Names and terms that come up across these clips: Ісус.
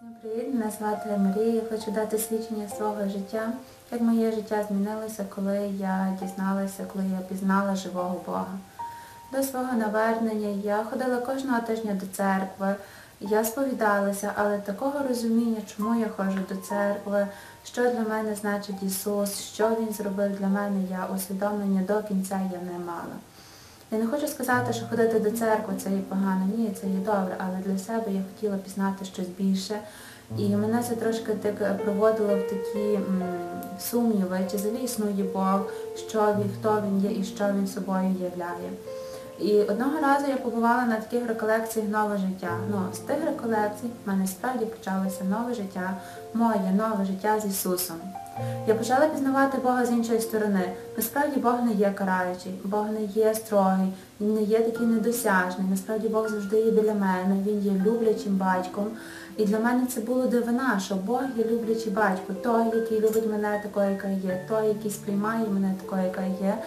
Всім привіт, мене звати Марія. Я хочу дати свідчення свого життя, як моє життя змінилося, коли я пізнала живого Бога. До свого навернення я ходила кожного тижня до церкви, я сповідалася, але такого розуміння, чому я ходжу до церкви, що для мене значить Ісус, що Він зробив для мене, я усвідомлення до кінця я не мала. Я не хочу сказати, що ходити до церкви – це є погано, ні, це є добре, але для себе я хотіла пізнати щось більше. І мене це трошки так проводило в такі сумніви, чи взагалі існує Бог, що Він, хто Він є і що Він собою являє. І одного разу я побувала на таких реколекціях «Нове життя». З тих реколекцій в мене справді почалося нове життя, моє нове життя з Ісусом. Я почала пізнавати Бога з іншої сторони. Насправді Бог не є караючий, Бог не є строгий, Він не є такий недосяжний. Насправді Бог завжди є біля мене, Він є люблячим батьком. І для мене це було дивина, що Бог є люблячий батько, той, який любить мене такою, яка є, той, який сприймає мене такою, яка є.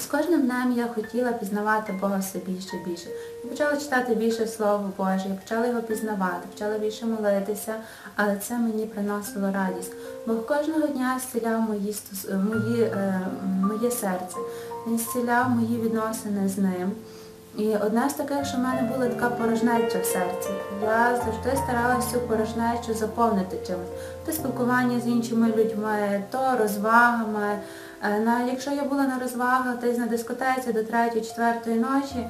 З кожним днем я хотіла пізнавати Бога все більше і більше. Я почала читати більше Слово Боже, я почала його пізнавати, почала більше молитися, але це мені приносило радість. Бог кожного дня зціляв моє серце, Він зціляв мої відносини з Ним. І одне з таких, що в мене була така порожнеча в серці. Я завжди старалася цю порожнечу заповнити чимось. То спілкування з іншими людьми, то розвагами. Якщо я була на розвагах, десь на дискотеці до 3-4 ночі,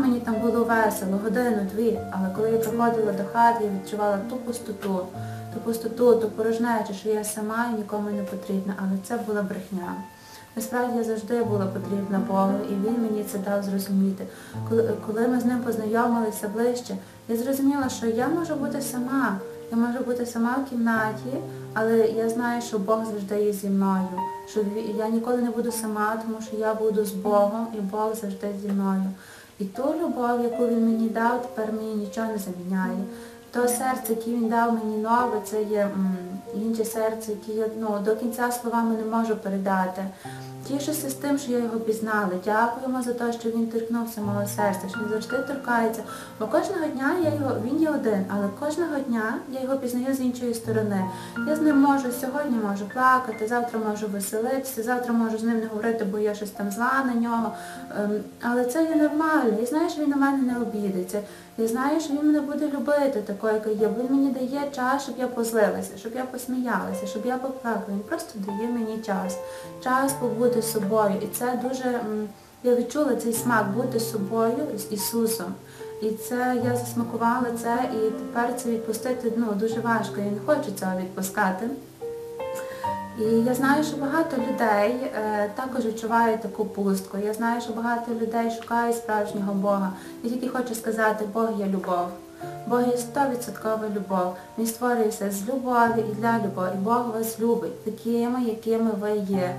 мені там було весело, годину-дві. Але коли я приходила до хати, я відчувала ту пустоту, ту порожнечу, що я сама і нікому не потрібна. Але це була брехня. Насправді я завжди була потрібна Богу, і Він мені це дав зрозуміти. Коли ми з Ним познайомилися ближче, я зрозуміла, що я можу бути сама. Я можу бути сама в кімнаті, але я знаю, що Бог завжди є зі мною. Що я ніколи не буду сама, тому що я буду з Богом, і Бог завжди зі мною. І ту любов, яку Він мені дав, тепер мені нічого не заміняє. То серце, яке Він дав мені нове, це є інше серце, яке я до кінця словами не можу передати. Тішуся з тим, що я його пізнала. Дякуємо за те, що Він торкнувся мого серця, що Він завжди торкається. Бо кожного дня Він є один, але кожного дня я його пізнаю з іншої сторони. Я з ним сьогодні можу плакати, завтра можу веселитися, завтра можу з ним не говорити, бо я щось там зла на нього. Але це є нормально. Я знаю, що Він на мене не обідеться. Я знаю, що Він мене буде любити такою, яка є. Він мені дає час, щоб я позлилася, щоб я посміялася, щоб я поплакала. Він просто дає мені час. Час побути з собою. І це дуже... Я відчула цей смак бути з собою, з Ісусом. І це я засмакувала це, і тепер це відпустити дуже важко. Я не хочу цього відпускати. І я знаю, що багато людей також відчувають таку пустку. Я знаю, що багато людей шукають справжнього Бога. Я тільки хочу сказати, Бог є любов. Бог є 100% любов. Він створюється з любові і для любові. І Бог вас любить такими, якими ви є.